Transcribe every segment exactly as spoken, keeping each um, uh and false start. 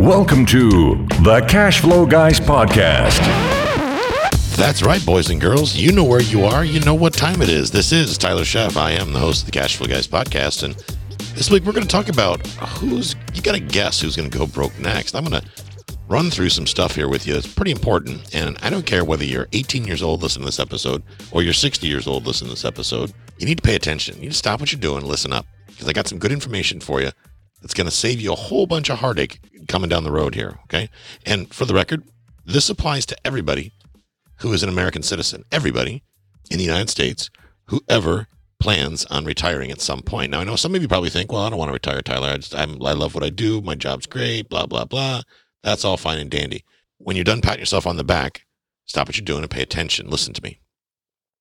Welcome to the Cash Flow Guys Podcast. That's right, boys and girls. You know where you are. You know what time it is. This is Tyler Sheff. I am the host of the Cash Flow Guys Podcast. And this week we're going to talk about who's, you got to guess who's going to go broke next. I'm going to run through some stuff here with you. It's pretty important. And I don't care whether you're eighteen years old listening to this episode or you're sixty years old listening to this episode. You need to pay attention. You need to stop what you're doing and listen up, because I got some good information for you that's going to save you a whole bunch of heartache coming down the road here, okay? And for the record, this applies to everybody who is an American citizen, everybody in the United States, whoever plans on retiring at some point. Now, I know some of you probably think, well, I don't want to retire, Tyler. I, just, I'm, I love what I do. My job's great, blah, blah, blah. That's all fine and dandy. When you're done patting yourself on the back, stop what you're doing and pay attention. Listen to me.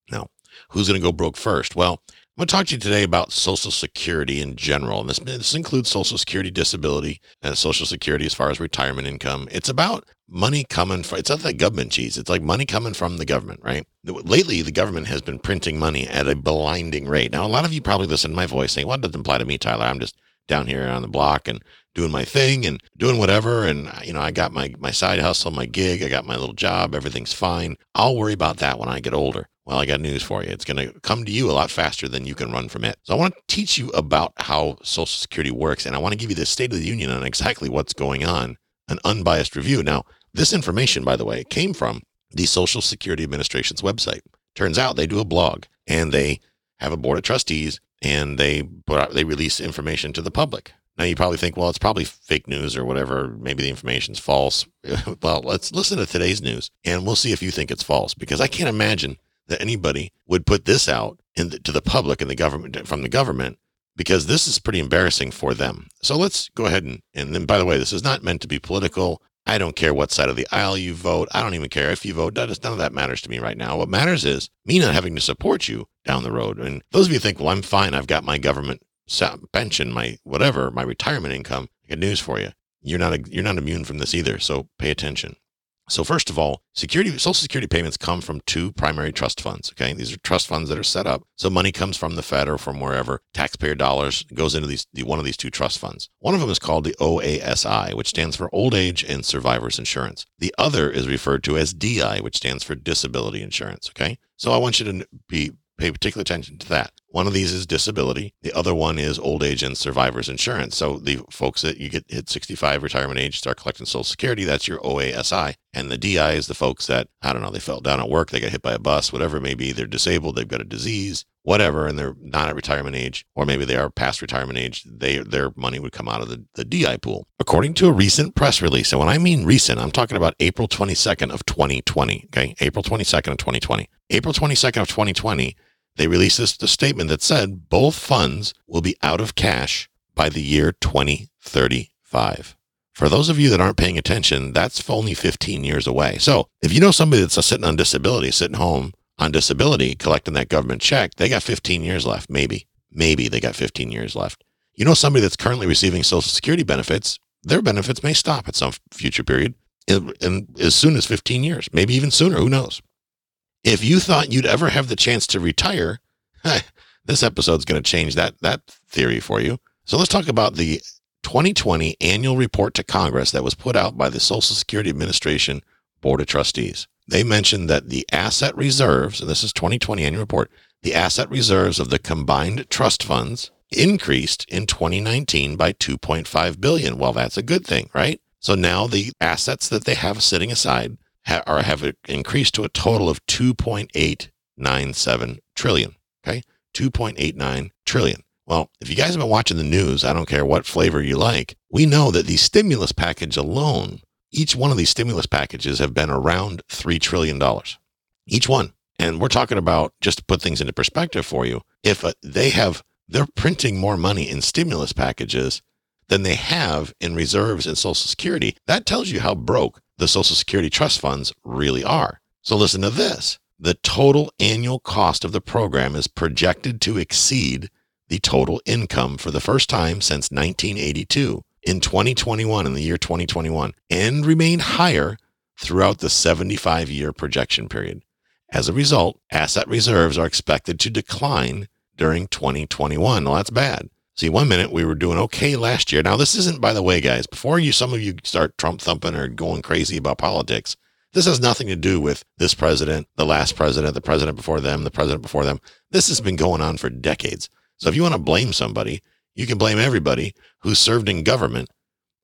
Now, who's going to go broke first? Well, I'm going to talk to you today about Social Security in general. And this, this includes Social Security disability and Social Security as far as retirement income. It's about money coming from, it's not like government cheese. It's like money coming from the government, right? Lately, the government has been printing money at a blinding rate. Now, a lot of you probably listen to my voice saying, well, it doesn't apply to me, Tyler. I'm just down here on the block and doing my thing and doing whatever. And, you know, I got my, my side hustle, my gig, I got my little job, everything's fine. I'll worry about that when I get older. Well, I got news for you. It's going to come to you a lot faster than you can run from it. So I want to teach you about how Social Security works, and I want to give you the State of the Union on exactly what's going on, an unbiased review. Now, this information, by the way, came from the Social Security Administration's website. Turns out they do a blog, and they have a board of trustees, and they put out, they release information to the public. Now, you probably think, well, it's probably fake news or whatever. Maybe the information's false. Well, let's listen to today's news, and we'll see if you think it's false, because I can't imagine that anybody would put this out in the, to the public and the government, from the government, because this is pretty embarrassing for them. So let's go ahead and, and then, by the way, this is not meant to be political. I don't care what side of the aisle you vote. I don't even care if you vote. That is, none of that matters to me right now. What matters is me not having to support you down the road. And those of you think, well, I'm fine. I've got my government pension, my whatever, my retirement income. Good news for you. You're not, a, you're not immune from this either. So pay attention. So first of all, security, Social Security payments come from two primary trust funds, okay? These are trust funds that are set up. So money comes from the Fed or from wherever. Taxpayer dollars goes into these, one of these two trust funds. One of them is called the O A S I, which stands for Old Age and Survivors Insurance. The other is referred to as D I, which stands for Disability Insurance, okay? So I want you to be pay particular attention to that. One of these is disability. The other one is old age and survivors insurance. So the folks that you get hit sixty-five retirement age, start collecting Social Security, that's your O A S I. And the D I is the folks that, I don't know, they fell down at work, they got hit by a bus, whatever it may be, they're disabled, they've got a disease, whatever, and they're not at retirement age, or maybe they are past retirement age, they, their money would come out of the, the D I pool. According to a recent press release, and when I mean recent, I'm talking about April twenty-second of twenty twenty, okay? April twenty-second of twenty twenty. April twenty-second of twenty twenty, they released this the statement that said both funds will be out of cash by the year twenty thirty-five. For those of you that aren't paying attention, that's only fifteen years away. So if you know somebody that's sitting on disability, sitting home on disability, collecting that government check, they got fifteen years left, maybe. Maybe they got fifteen years left. You know somebody that's currently receiving Social Security benefits, their benefits may stop at some future period, and as soon as fifteen years, maybe even sooner, who knows? If you thought you'd ever have the chance to retire, this episode's going to change that that theory for you. So let's talk about the twenty twenty annual report to Congress that was put out by the Social Security Administration Board of Trustees. They mentioned that the asset reserves, and this is twenty twenty annual report, the asset reserves of the combined trust funds increased in twenty nineteen by two point five billion dollars. Well, that's a good thing, right? So now the assets that they have sitting aside Or have increased to a total of two point eight nine seven trillion. Okay, two point eight nine trillion. Well, if you guys have been watching the news, I don't care what flavor you like, we know that the stimulus package alone, each one of these stimulus packages have been around three trillion dollars, each one. And we're talking about, just to put things into perspective for you, if they have, they're printing more money in stimulus packages than they have in reserves and Social Security. That tells you how broke the Social Security trust funds really are. So listen to this. The total annual cost of the program is projected to exceed the total income for the first time since nineteen eighty-two in twenty twenty-one, in the year twenty twenty-one, and remain higher throughout the seventy-five year projection period. As a result, asset reserves are expected to decline during twenty twenty-one. Well, that's bad. See, one minute we were doing okay last year. Now, this isn't, by the way, guys, before you, some of you start Trump thumping or going crazy about politics, this has nothing to do with this president, the last president, the president before them, the president before them. This has been going on for decades. So if you want to blame somebody, you can blame everybody who served in government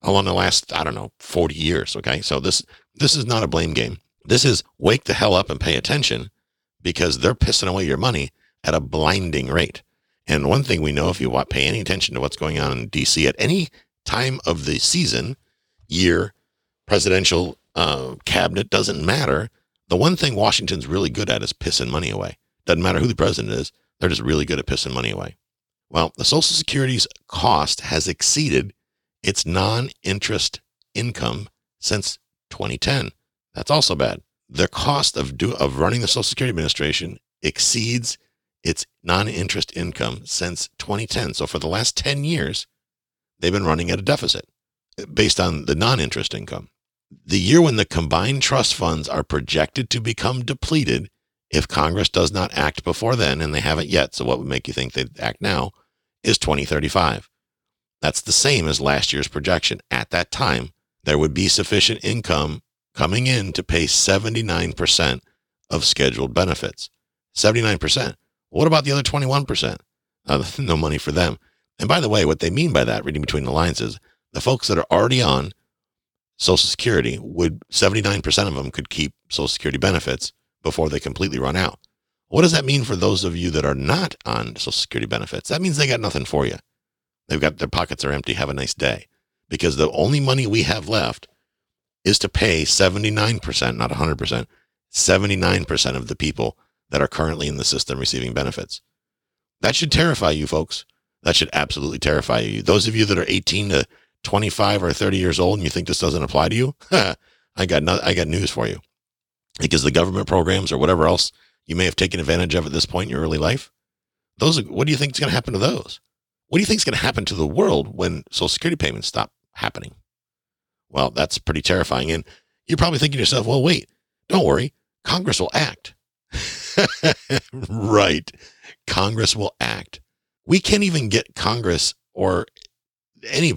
along the last, I don't know, forty years. Okay. So this, this is not a blame game. This is wake the hell up and pay attention, because they're pissing away your money at a blinding rate. And one thing we know, if you pay any attention to what's going on in D C at any time of the season, year, presidential Uh, cabinet, doesn't matter. The one thing Washington's really good at is pissing money away. Doesn't matter who the president is. They're just really good at pissing money away. Well, the Social Security's cost has exceeded its non-interest income since twenty ten. That's also bad. The cost of do, of running the Social Security Administration exceeds its non-interest income since twenty ten. So for the last ten years, they've been running at a deficit based on the non-interest income. The year when the combined trust funds are projected to become depleted, if Congress does not act before then, and they haven't yet, so what would make you think they'd act now, is twenty thirty-five. That's the same as last year's projection. At that time, there would be sufficient income coming in to pay seventy-nine percent of scheduled benefits. seventy-nine percent. What about the other twenty-one percent? Uh, no money for them. And by the way, what they mean by that, reading between the lines, is the folks that are already on Social Security would, seventy-nine percent of them could keep Social Security benefits before they completely run out. What does that mean for those of you that are not on Social Security benefits? That means they got nothing for you. They've got, their pockets are empty. Have a nice day. Because the only money we have left is to pay seventy-nine percent, not one hundred percent, seventy-nine percent of the people that are currently in the system receiving benefits. That should terrify you, folks. That should absolutely terrify you. Those of you that are eighteen to twenty-five or thirty years old and you think this doesn't apply to you, I got no, I got news for you. Because the government programs or whatever else you may have taken advantage of at this point in your early life, those are, what do you think is going to happen to those? What do you think is going to happen to the world when Social Security payments stop happening? Well, that's pretty terrifying. And you're probably thinking to yourself, well, wait, don't worry. Congress will act. Right. Congress will act. We can't even get Congress or any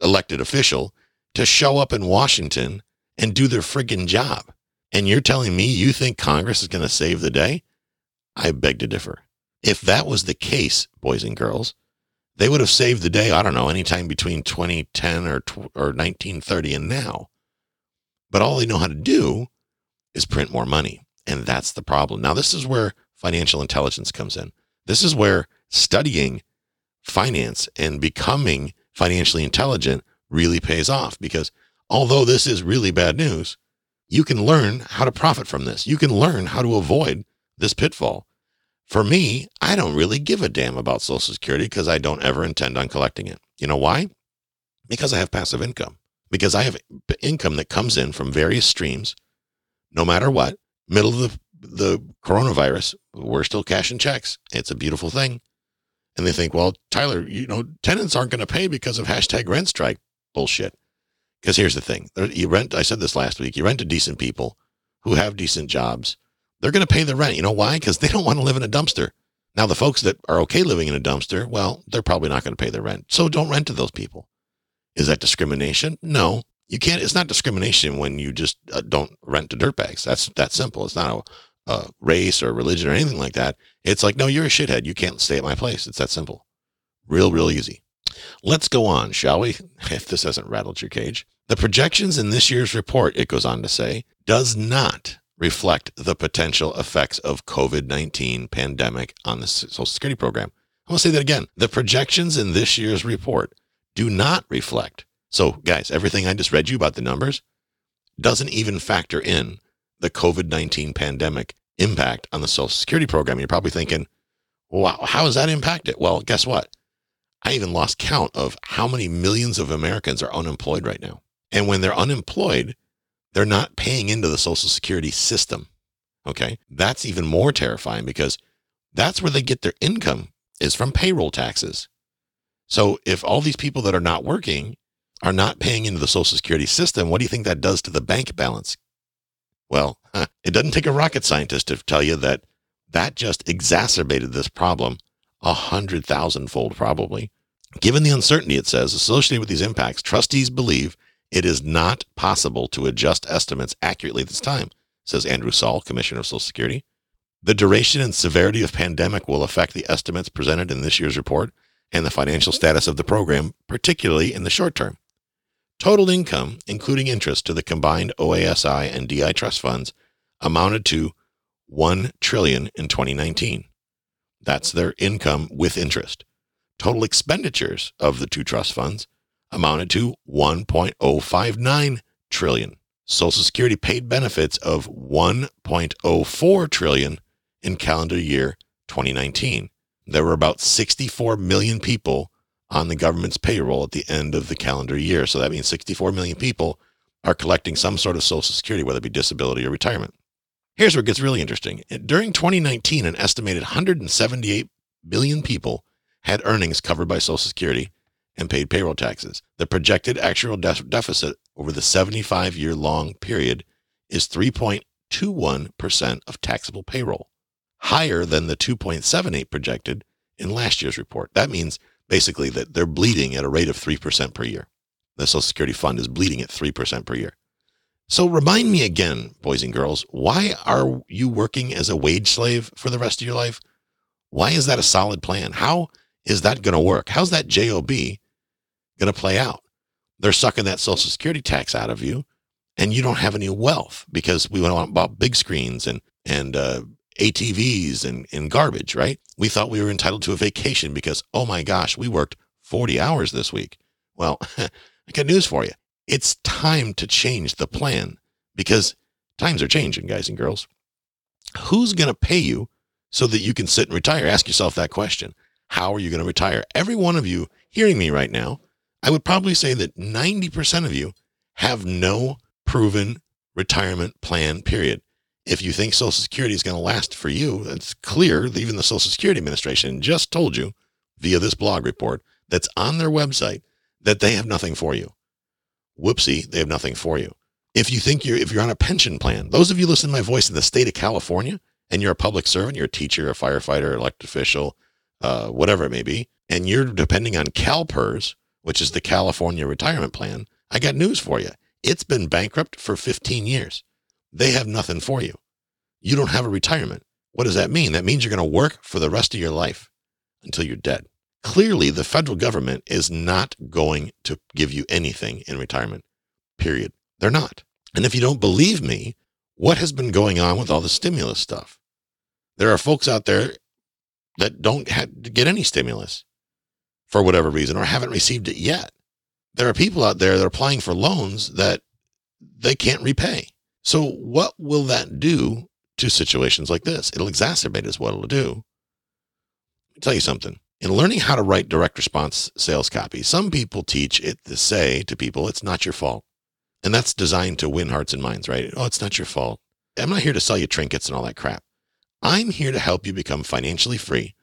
elected official to show up in Washington and do their friggin' job. And you're telling me you think Congress is going to save the day? I beg to differ. If that was the case, boys and girls, they would have saved the day, I don't know, anytime between twenty ten or or nineteen thirty and now. But all they know how to do is print more money. And that's the problem. Now, this is where financial intelligence comes in. This is where studying finance and becoming financially intelligent really pays off, because although this is really bad news, you can learn how to profit from this. You can learn how to avoid this pitfall. For me, I don't really give a damn about Social Security because I don't ever intend on collecting it. You know why? Because I have passive income, because I have income that comes in from various streams, no matter what. Middle of the, the coronavirus, we're still cashing checks. It's a beautiful thing. And they think, well, Tyler, you know, tenants aren't going to pay because of hashtag rent strike bullshit. Because here's the thing. You rent, I said this last week, you rent to decent people who have decent jobs. They're going to pay the rent. You know why? Because they don't want to live in a dumpster. Now, the folks that are okay living in a dumpster, well, they're probably not going to pay their rent. So don't rent to those people. Is that discrimination? No, you can't. It's not discrimination when you just uh, don't rent to dirtbags. That's that simple. It's not a Uh, race or religion or anything like that. It's like, no, you're a shithead. You can't stay at my place. It's that simple. Real, real easy. Let's go on, shall we? If this hasn't rattled your cage. The projections in this year's report, it goes on to say, does not reflect the potential effects of covid nineteen pandemic on the Social Security program. I'm going to say that again. The projections in this year's report do not reflect. So guys, everything I just read you about the numbers doesn't even factor in the covid nineteen pandemic impact on the Social Security program. You're probably thinking, wow, how does that impact it? Well, guess what? I even lost count of how many millions of Americans are unemployed right now. And when they're unemployed, they're not paying into the Social Security system. Okay. That's even more terrifying, because that's where they get their income, is from payroll taxes. So if all these people that are not working are not paying into the Social Security system, what do you think that does to the bank balance? Well, it doesn't take a rocket scientist to tell you that that just exacerbated this problem a hundred thousand fold, probably. Given the uncertainty, it says, associated with these impacts, trustees believe it is not possible to adjust estimates accurately at this time, says Andrew Saul, Commissioner of Social Security. The duration and severity of pandemic will affect the estimates presented in this year's report and the financial status of the program, particularly in the short term. Total income, including interest to the combined O A S I and D I trust funds, amounted to one trillion dollars in twenty nineteen. That's their income with interest. Total expenditures of the two trust funds amounted to one point oh five nine trillion dollars. Social Security paid benefits of one point oh four trillion dollars in calendar year twenty nineteen. There were about sixty-four million people on the government's payroll at the end of the calendar year. So that means sixty-four million people are collecting some sort of Social Security, whether it be disability or retirement. Here's where it gets really interesting. During twenty nineteen, an estimated one hundred seventy-eight million people had earnings covered by Social Security and paid payroll taxes. The projected actual de- deficit over the seventy-five-year-long period is three point two one percent of taxable payroll, higher than the two point seven eight projected in last year's report. That means basically that they're bleeding at a rate of three percent per year. The Social Security fund is bleeding at three percent per year. So remind me again, boys and girls, why are you working as a wage slave for the rest of your life? Why is that a solid plan? How is that going to work? How's that job going to play out? They're sucking that Social Security tax out of you, and you don't have any wealth because we went on about big screens and, and, uh, A T Vs and, and garbage, right? We thought we were entitled to a vacation because, oh my gosh, we worked forty hours this week. Well, I got news for you. It's time to change the plan because times are changing, guys and girls. Who's going to pay you so that you can sit and retire? Ask yourself that question. How are you going to retire? Every one of you hearing me right now, I would probably say that ninety percent of you have no proven retirement plan, period. If you think Social Security is going to last for you, it's clear that even the Social Security Administration just told you via this blog report that's on their website that they have nothing for you. Whoopsie, they have nothing for you. If you think you're, if you're on a pension plan, those of you listening to my voice in the state of California and you're a public servant, you're a teacher, a firefighter, elected official, uh, whatever it may be, and you're depending on CalPERS, which is the California retirement plan, I got news for you. It's been bankrupt for fifteen years. They have nothing for you. You don't have a retirement. What does that mean? That means you're going to work for the rest of your life until you're dead. Clearly, the federal government is not going to give you anything in retirement, period. They're not. And if you don't believe me, what has been going on with all the stimulus stuff? There are folks out there that don't have to get any stimulus for whatever reason or haven't received it yet. There are people out there that are applying for loans that they can't repay. So what will that do to situations like this? It'll exacerbate is what it'll do. Let me tell you something. In learning how to write direct response sales copy, some people teach it to say to people, it's not your fault. And that's designed to win hearts and minds, right? Oh, it's not your fault. I'm not here to sell you trinkets and all that crap. I'm here to help you become financially free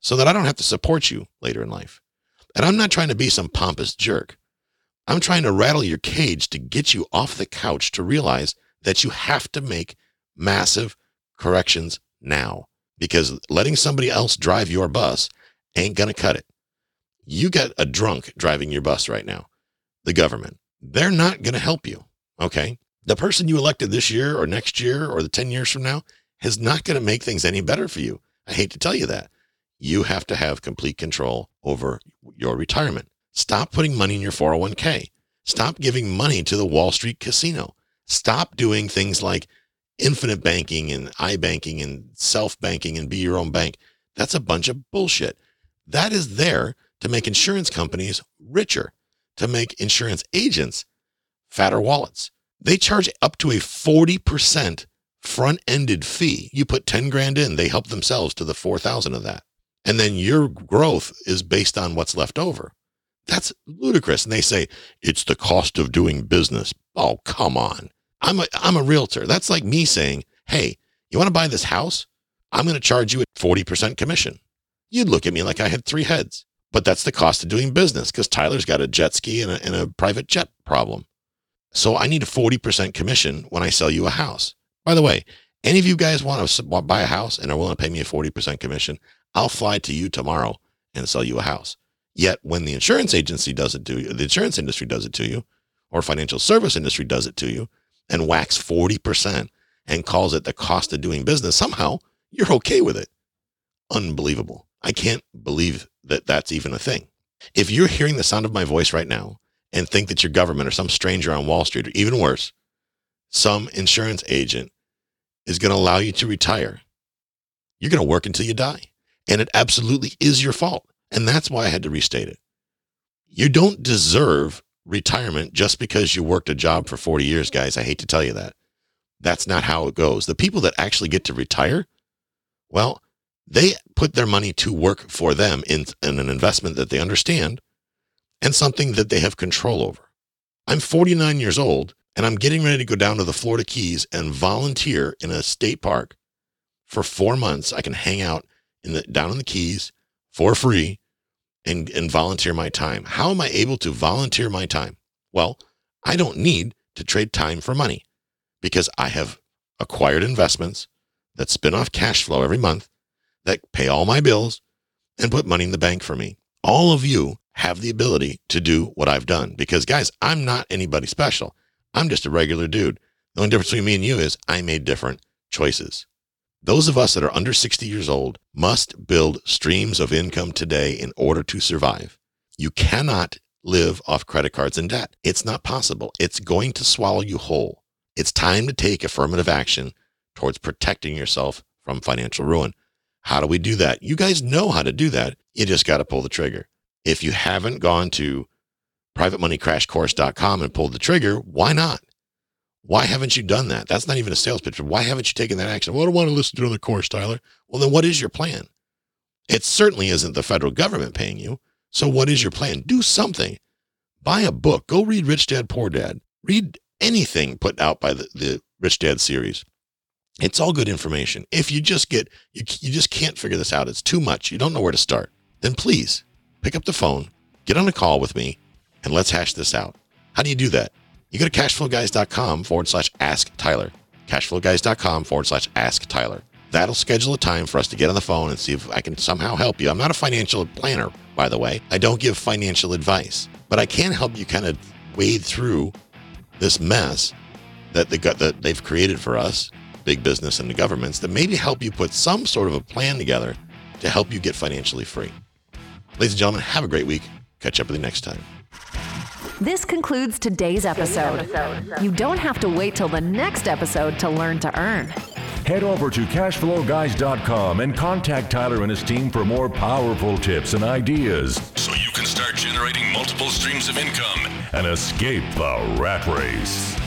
so that I don't have to support you later in life. And I'm not trying to be some pompous jerk. I'm trying to rattle your cage to get you off the couch to realize that you have to make massive corrections now because letting somebody else drive your bus ain't going to cut it. You got a drunk driving your bus right now, the government. They're not going to help you, okay? The person you elected this year or next year or the ten years from now is not going to make things any better for you. I hate to tell you that. You have to have complete control over your retirement. Stop putting money in your four oh one k. Stop giving money to the Wall Street casino. Stop doing things like infinite banking and iBanking and self-banking and be your own bank. That's a bunch of bullshit. That is there to make insurance companies richer, to make insurance agents fatter wallets. They charge up to a forty percent front-ended fee. You put ten grand in, they help themselves to the four thousand of that. And then your growth is based on what's left over. That's ludicrous. And they say, it's the cost of doing business. Oh, come on. I'm a, I'm a realtor. That's like me saying, hey, you want to buy this house? I'm going to charge you a forty percent commission. You'd look at me like I had three heads, but that's the cost of doing business because Tyler's got a jet ski and a, and a private jet problem. So I need a forty percent commission when I sell you a house. By the way, any of you guys want to buy a house and are willing to pay me a forty percent commission, I'll fly to you tomorrow and sell you a house. Yet when the insurance agency does it to you, the insurance industry does it to you, or financial service industry does it to you, and whacks forty percent and calls it the cost of doing business, somehow you're okay with it. Unbelievable. I can't believe that that's even a thing. If you're hearing the sound of my voice right now and think that your government or some stranger on Wall Street, or even worse, some insurance agent is going to allow you to retire, you're going to work until you die. And it absolutely is your fault. And that's why I had to restate it. You don't deserve retirement just because you worked a job for forty years, guys. I hate to tell you that. That's not how it goes. The people that actually get to retire, well, they put their money to work for them in, in an investment that they understand and something that they have control over. I'm forty-nine years old and I'm getting ready to go down to the Florida Keys and volunteer in a state park for four months. I can hang out in the, down in the Keys for free and, and volunteer my time. How am I able to volunteer my time? Well, I don't need to trade time for money because I have acquired investments that spin off cash flow every month, that pay all my bills and put money in the bank for me. All of you have the ability to do what I've done because, guys, I'm not anybody special. I'm just a regular dude. The only difference between me and you is I made different choices. Those of us that are under sixty years old must build streams of income today in order to survive. You cannot live off credit cards and debt. It's not possible. It's going to swallow you whole. It's time to take affirmative action towards protecting yourself from financial ruin. How do we do that? You guys know how to do that. You just got to pull the trigger. If you haven't gone to private money crash course dot com and pulled the trigger, why not? Why haven't you done that? That's not even a sales pitch. Why haven't you taken that action? Well, I don't want to listen to another course, Tyler. Well, then what is your plan? It certainly isn't the federal government paying you. So what is your plan? Do something. Buy a book. Go read Rich Dad, Poor Dad. Read anything put out by the, the Rich Dad series. It's all good information. If you just get, you, you just can't figure this out, it's too much, you don't know where to start, then please pick up the phone, get on a call with me, and let's hash this out. How do you do that? You go to cashflowguys.com forward slash ask Tyler, cashflowguys.com forward slash ask Tyler. That'll schedule a time for us to get on the phone and see if I can somehow help you. I'm not a financial planner, by the way. I don't give financial advice, but I can help you kind of wade through this mess that they got, that they've created for us, big business and the governments, that maybe help you put some sort of a plan together to help you get financially free. Ladies and gentlemen, have a great week. Catch up with you next time. This concludes today's episode. You don't have to wait till the next episode to learn to earn. Head over to cash flow guys dot com and contact Tyler and his team for more powerful tips and ideas so you can start generating multiple streams of income and escape the rat race.